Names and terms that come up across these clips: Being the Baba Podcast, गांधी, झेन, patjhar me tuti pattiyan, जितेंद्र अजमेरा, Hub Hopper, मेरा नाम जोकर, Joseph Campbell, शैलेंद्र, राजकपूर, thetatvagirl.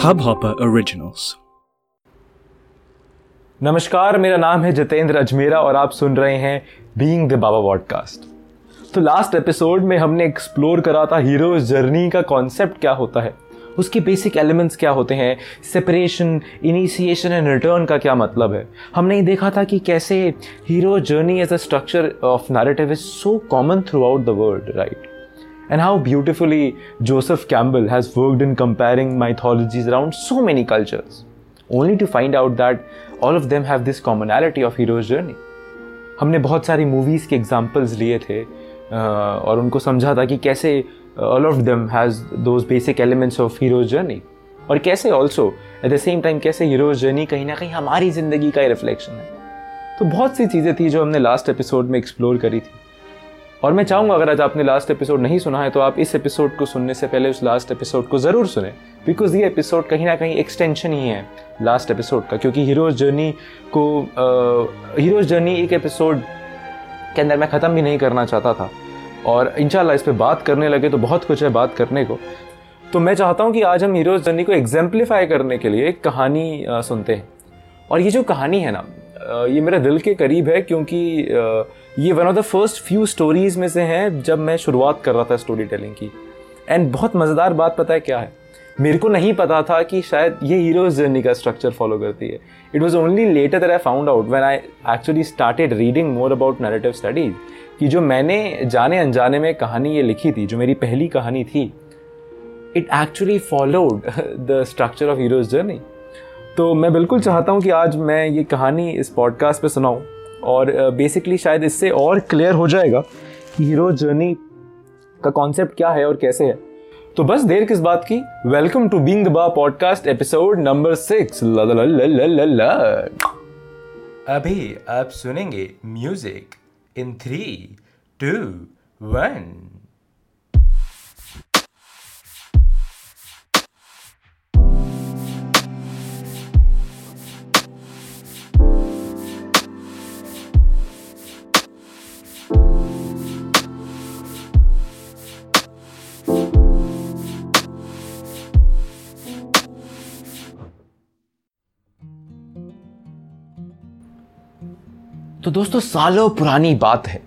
Hub hopper originals. नमस्कार, मेरा नाम है जितेंद्र अजमेरा और आप सुन रहे हैं बीइंग द बाबा पॉडकास्ट। तो लास्ट एपिसोड में हमने एक्सप्लोर करा था हीरोज जर्नी का कॉन्सेप्ट क्या होता है, उसके बेसिक एलिमेंट्स क्या होते हैं, सेपरेशन, इनिशिएशन एंड रिटर्न का क्या मतलब है। हमने देखा था कि कैसे hero journey as a structure of narrative is so common throughout the world, right? And how beautifully Joseph Campbell has worked in comparing mythologies around so many cultures, only to find out that all of them have this commonality of hero's journey. हमने बहुत सारी movies के examples लिए थे और उनको समझा था कि कैसे all of them has those basic elements of hero's journey और कैसे also at the same time कैसे hero's journey कहीं ना कहीं हमारी ज़िंदगी का ही reflection है। तो बहुत सी चीज़ें थी जो हमने last episode में explore करी थी और मैं चाहूँगा अगर आज आपने लास्ट एपिसोड नहीं सुना है तो आप इस एपिसोड को सुनने से पहले उस लास्ट एपिसोड को ज़रूर सुने, बिकॉज ये एपिसोड कहीं ना कहीं एक्सटेंशन ही है लास्ट एपिसोड का, क्योंकि हीरोज़ जर्नी एक एपिसोड के अंदर मैं ख़त्म भी नहीं करना चाहता था और इंशाल्लाह इस पर बात करने लगे तो बहुत कुछ है बात करने को। तो मैं चाहता हूँ कि आज हम हीरोज़ जर्नी को एग्जाम्प्लीफाई करने के लिए एक कहानी सुनते हैं और ये जो कहानी है ना ये मेरे दिल के करीब है क्योंकि ये one of the first few stories में से हैं जब मैं शुरुआत कर रहा था स्टोरी टेलिंग की। एंड बहुत मज़ेदार बात पता है क्या है, मेरे को नहीं पता था कि शायद ये हीरोज़ जर्नी का स्ट्रक्चर फॉलो करती है। It was only later that I found out when I actually started reading more about narrative studies कि जो मैंने जाने अनजाने में कहानी ये लिखी थी, जो मेरी पहली कहानी थी, it actually followed the structure of hero's journey. तो मैं बिल्कुल चाहता हूँ कि आज मैं ये कहानी इस पॉडकास्ट पे सुनाऊँ और बेसिकली शायद इससे और क्लियर हो जाएगा कि हीरो जर्नी का कॉन्सेप्ट क्या है और कैसे है। तो बस देर किस बात की, welcome to being the Baba podcast episode number 6। अभी आप सुनेंगे म्यूजिक इन 3, 2, 1। तो दोस्तों, सालों पुरानी बात है,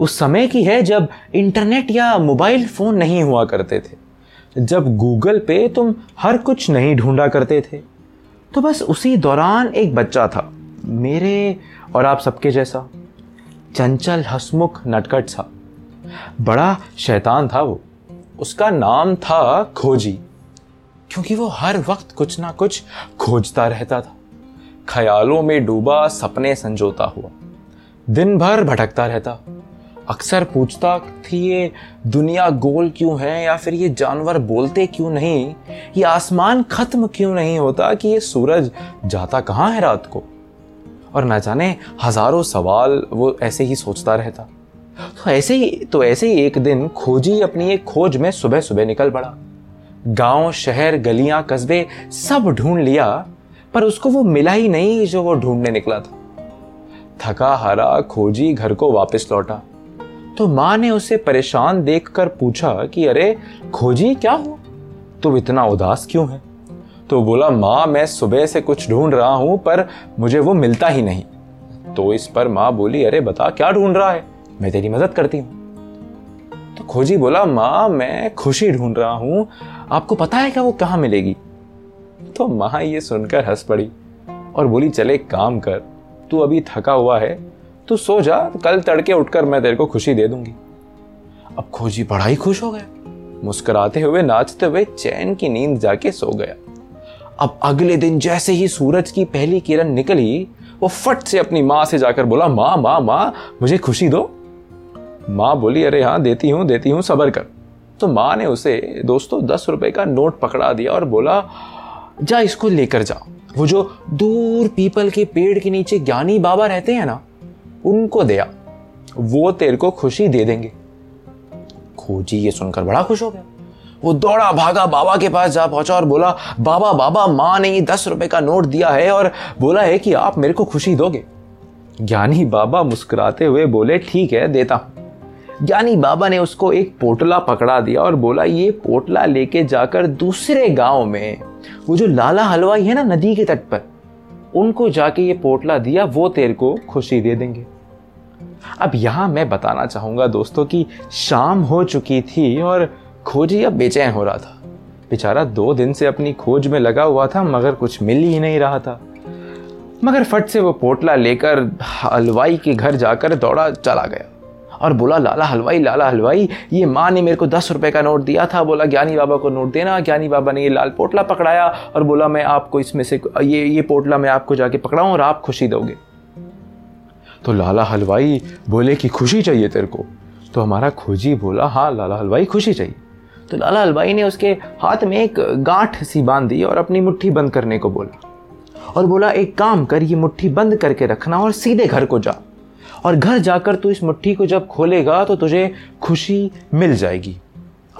उस समय की है जब इंटरनेट या मोबाइल फ़ोन नहीं हुआ करते थे, जब गूगल पे तुम हर कुछ नहीं ढूंढा करते थे। तो बस उसी दौरान एक बच्चा था, मेरे और आप सबके जैसा, चंचल, हंसमुख, नटखट सा, बड़ा शैतान था वो। उसका नाम था खोजी, क्योंकि वो हर वक्त कुछ ना कुछ खोजता रहता था, ख्यालों में डूबा, सपने संजोता हुआ, दिन भर भटकता रहता। अक्सर पूछता थी ये दुनिया गोल क्यों है, या फिर ये जानवर बोलते क्यों नहीं, ये आसमान खत्म क्यों नहीं होता, कि ये सूरज जाता कहाँ है रात को। और न जाने हजारों सवाल वो ऐसे ही सोचता रहता। तो ऐसे ही एक दिन खोजी अपनी एक खोज में सुबह सुबह निकल पड़ा। गांव, शहर, गलियां, कस्बे सब ढूंढ लिया पर उसको वो मिला ही नहीं जो वो ढूंढने निकला था। थका हारा खोजी घर को वापस लौटा तो माँ ने उसे परेशान देखकर पूछा कि अरे खोजी, क्या हो, तुम इतना उदास क्यों है? तो बोला, माँ मैं सुबह से कुछ ढूंढ रहा हूँ पर मुझे वो मिलता ही नहीं। तो इस पर माँ बोली, अरे बता क्या ढूंढ रहा है, मैं तेरी मदद करती हूँ। तो खोजी बोला, माँ मैं खुशी ढूंढ रहा हूँ, आपको पता है क्या वो कहाँ मिलेगी? तो माँ ये सुनकर हंस पड़ी और बोली, चले काम कर, तू अभी थका हुआ है, तू सो जा, कल तड़के उठकर मैं तेरे को खुशी दे दूंगी। अब खोजी बड़ा ही खुश हो गया, मुस्कुराते हुए नाचते हुए चैन की नींद जाके सो गया। अब अगले दिन जैसे ही सूरज की पहली किरण निकली वो फट से अपनी माँ से जाकर बोला, माँ माँ माँ मुझे खुशी दो। माँ बोली, अरे हाँ देती हूँ, सब्र कर। तो माँ ने उसे दोस्तों 10 रुपए का नोट पकड़ा दिया और बोला, जा इसको लेकर जा, वो जो दूर पीपल के पेड़ के नीचे ज्ञानी बाबा रहते हैं ना, उनको दया, वो तेरे को खुशी दे देंगे। खोजी ये सुनकर बड़ा खुश हो गया, वो दौड़ा भागा बाबा के पास जा पहुंचा और बोला, बाबा बाबा माँ ने ये 10 रुपए का नोट दिया है और बोला है कि आप मेरे को खुशी दोगे। ज्ञानी बाबा मुस्कुराते हुए बोले, ठीक है देता हूँ। यानी बाबा ने उसको एक पोटला पकड़ा दिया और बोला ये पोटला लेके जाकर दूसरे गांव में वो जो लाला हलवाई है ना नदी के तट पर, उनको जाके ये पोटला दिया, वो तेरे को खुशी दे देंगे। अब यहाँ मैं बताना चाहूँगा दोस्तों कि शाम हो चुकी थी और खोजी अब बेचैन हो रहा था। बेचारा 2 दिन से अपनी खोज में लगा हुआ था मगर कुछ मिल ही नहीं रहा था। मगर फट से वो पोटला लेकर हलवाई के घर जाकर दौड़ा चला गया और बोला लाला हलवाई, लाला हलवाई, ये माँ ने मेरे को 10 रुपए का नोट दिया था, बोला ज्ञानी बाबा को नोट देना। ज्ञानी बाबा ने ये लाल पोटला पकड़ाया और बोला मैं आपको इसमें से ये पोटला मैं आपको जाके पकड़ाऊँ और आप खुशी दोगे। तो लाला हलवाई बोले कि खुशी चाहिए तेरे को? तो हमारा खोजी बोला हाँ लाला हलवाई खुशी चाहिए। तो लाला हलवाई ने उसके हाथ में एक गांठ सी बांध दी और अपनी मुट्ठी बंद करने को बोला और बोला एक काम कर, ये मुट्ठी बंद करके रखना और सीधे घर को जा, और घर जाकर तू इस मुट्ठी को जब खोलेगा तो तुझे खुशी मिल जाएगी।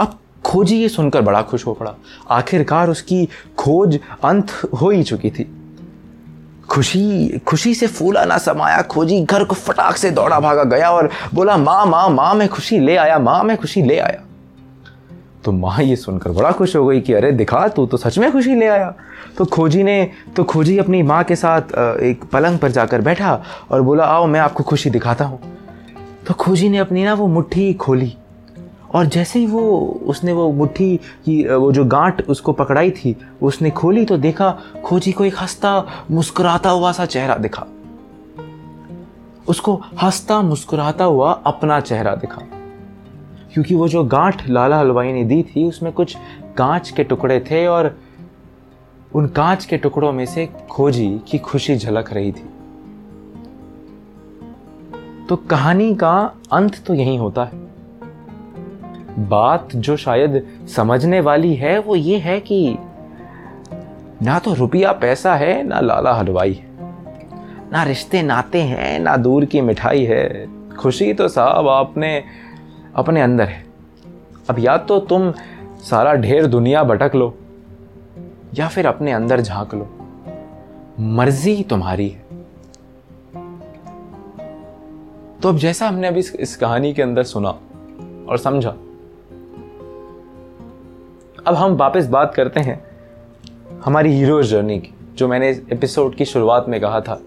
अब खोजी ये सुनकर बड़ा खुश हो पड़ा। आखिरकार उसकी खोज अंत हो ही चुकी थी। खुशी से फूला ना समाया। खोजी घर को फटाक से दौड़ा भागा गया और बोला माँ माँ माँ मैं खुशी ले आया, माँ मैं खुशी ले आया। तो माँ ये सुनकर बड़ा खुश हो गई कि अरे दिखा तू तो सच में खुशी ले आया। तो खोजी अपनी माँ के साथ एक पलंग पर जाकर बैठा और बोला आओ मैं आपको खुशी दिखाता हूँ। तो खोजी ने अपनी ना वो मुट्ठी खोली और जैसे ही उसने वो मुट्ठी की वो जो गांठ उसको पकड़ाई थी उसने खोली तो देखा खोजी को एक हंसता मुस्कुराता हुआ सा चेहरा दिखा। उसको हंसता मुस्कुराता हुआ अपना चेहरा दिखा, क्योंकि वो जो गांठ लाला हलवाई ने दी थी उसमें कुछ कांच के टुकड़े थे और उन कांच के टुकड़ों में से खोजी की खुशी झलक रही थी। तो कहानी का अंत तो यही होता है। बात जो शायद समझने वाली है वो ये है कि ना तो रुपया पैसा है, ना लाला हलवाई है, ना रिश्ते नाते हैं, ना दूर की मिठाई है। खुशी तो साहब आपने अपने अंदर है। अब या तो तुम सारा ढेर दुनिया भटक लो या फिर अपने अंदर झांक लो, मर्जी तुम्हारी है। तो अब जैसा हमने अभी इस कहानी के अंदर सुना और समझा, अब हम वापस बात करते हैं हमारी हीरो जर्नी की, जो मैंने इस एपिसोड की शुरुआत में कहा था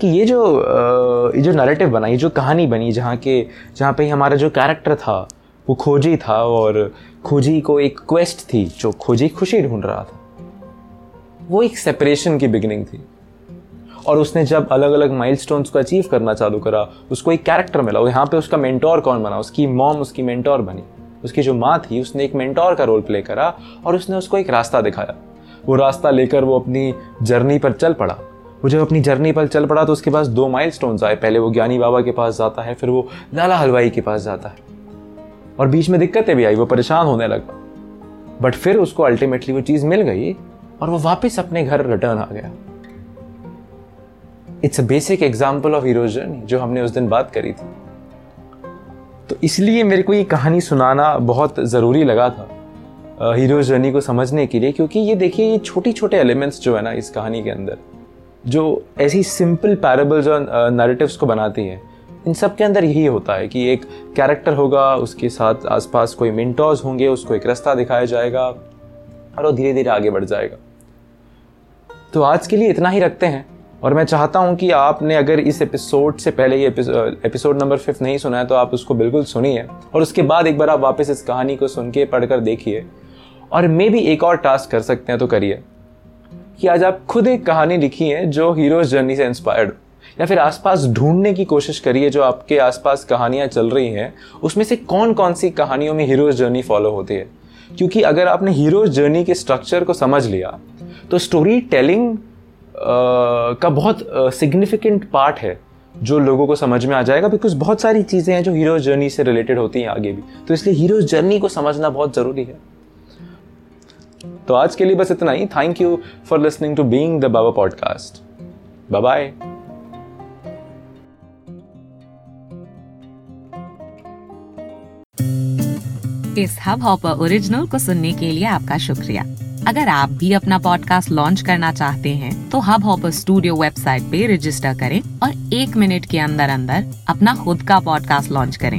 कि ये जो नरेटिव बना, ये जो कहानी बनी, जहाँ पे हमारा जो कैरेक्टर था वो खोजी था और खोजी को एक क्वेस्ट थी जो खोजी खुशी ढूंढ रहा था। वो एक सेपरेशन की बिगिनिंग थी और उसने जब अलग अलग माइलस्टोन्स को अचीव करना चालू करा, उसको एक कैरेक्टर मिला। और यहाँ पे उसका मेंटोर कौन बना? उसकी मॉम उसकी मेंटोर बनी। उसकी जो माँ थी उसने एक मेंटोर का रोल प्ले करा और उसने उसको एक रास्ता दिखाया। वो रास्ता लेकर वो अपनी जर्नी पर चल पड़ा। वो जब अपनी जर्नी पर चल पड़ा तो उसके पास 2 माइलस्टोन्स आए। पहले वो ज्ञानी बाबा के पास जाता है, फिर वो लाला हलवाई के पास जाता है और बीच में दिक्कतें भी आई, वो परेशान होने लगा। बट फिर उसको अल्टीमेटली वो चीज़ मिल गई और वो वापस अपने घर रिटर्न आ गया। It's a basic example of hero's journey जो हमने उस दिन बात करी थी। तो इसलिए मेरे को ये कहानी सुनाना बहुत ज़रूरी लगा था हीरोज जर्नी को समझने के लिए, क्योंकि ये देखिए ये छोटे छोटे एलिमेंट्स जो है ना इस कहानी के अंदर, जो ऐसी सिंपल पैराबल्स और नैरेटिव्स को बनाती हैं, इन सब के अंदर यही होता है कि एक कैरेक्टर होगा, उसके साथ आसपास कोई मेंटोर्स होंगे, उसको एक रास्ता दिखाया जाएगा और वो धीरे धीरे आगे बढ़ जाएगा। तो आज के लिए इतना ही रखते हैं और मैं चाहता हूं कि आपने अगर इस एपिसोड से पहले ये एपिसोड नंबर 5 नहीं सुना है तो आप उसको बिल्कुल सुनिए और उसके बाद एक बार आप वापस इस कहानी को सुन के पढ़ कर देखिए। और मे भी एक और टास्क कर सकते हैं तो करिए कि आज आप खुद एक कहानी लिखिए जो हीरोज जर्नी से इंस्पायर्ड, या फिर आसपास ढूंढने की कोशिश करिए जो आपके आसपास कहानियाँ चल रही हैं उसमें से कौन कौन सी कहानियों में हीरोज जर्नी फॉलो होती है। क्योंकि अगर आपने हीरोज जर्नी के स्ट्रक्चर को समझ लिया तो स्टोरी टेलिंग का बहुत सिग्निफिकेंट पार्ट है जो लोगों को समझ में आ जाएगा, बिकॉज बहुत सारी चीज़ें हैं जो हीरोज जर्नी से रिलेटेड होती हैं आगे भी। तो इसलिए हीरोज जर्नी को समझना बहुत ज़रूरी है। तो आज के लिए बस इतना ही। Thank you for listening to being the Baba podcast. Bye bye. इस हब हॉपर ओरिजिनल को सुनने के लिए आपका शुक्रिया। अगर आप भी अपना पॉडकास्ट लॉन्च करना चाहते हैं तो हब हॉपर स्टूडियो वेबसाइट पे रजिस्टर करें और 1 मिनट के अंदर अंदर अपना खुद का पॉडकास्ट लॉन्च करें।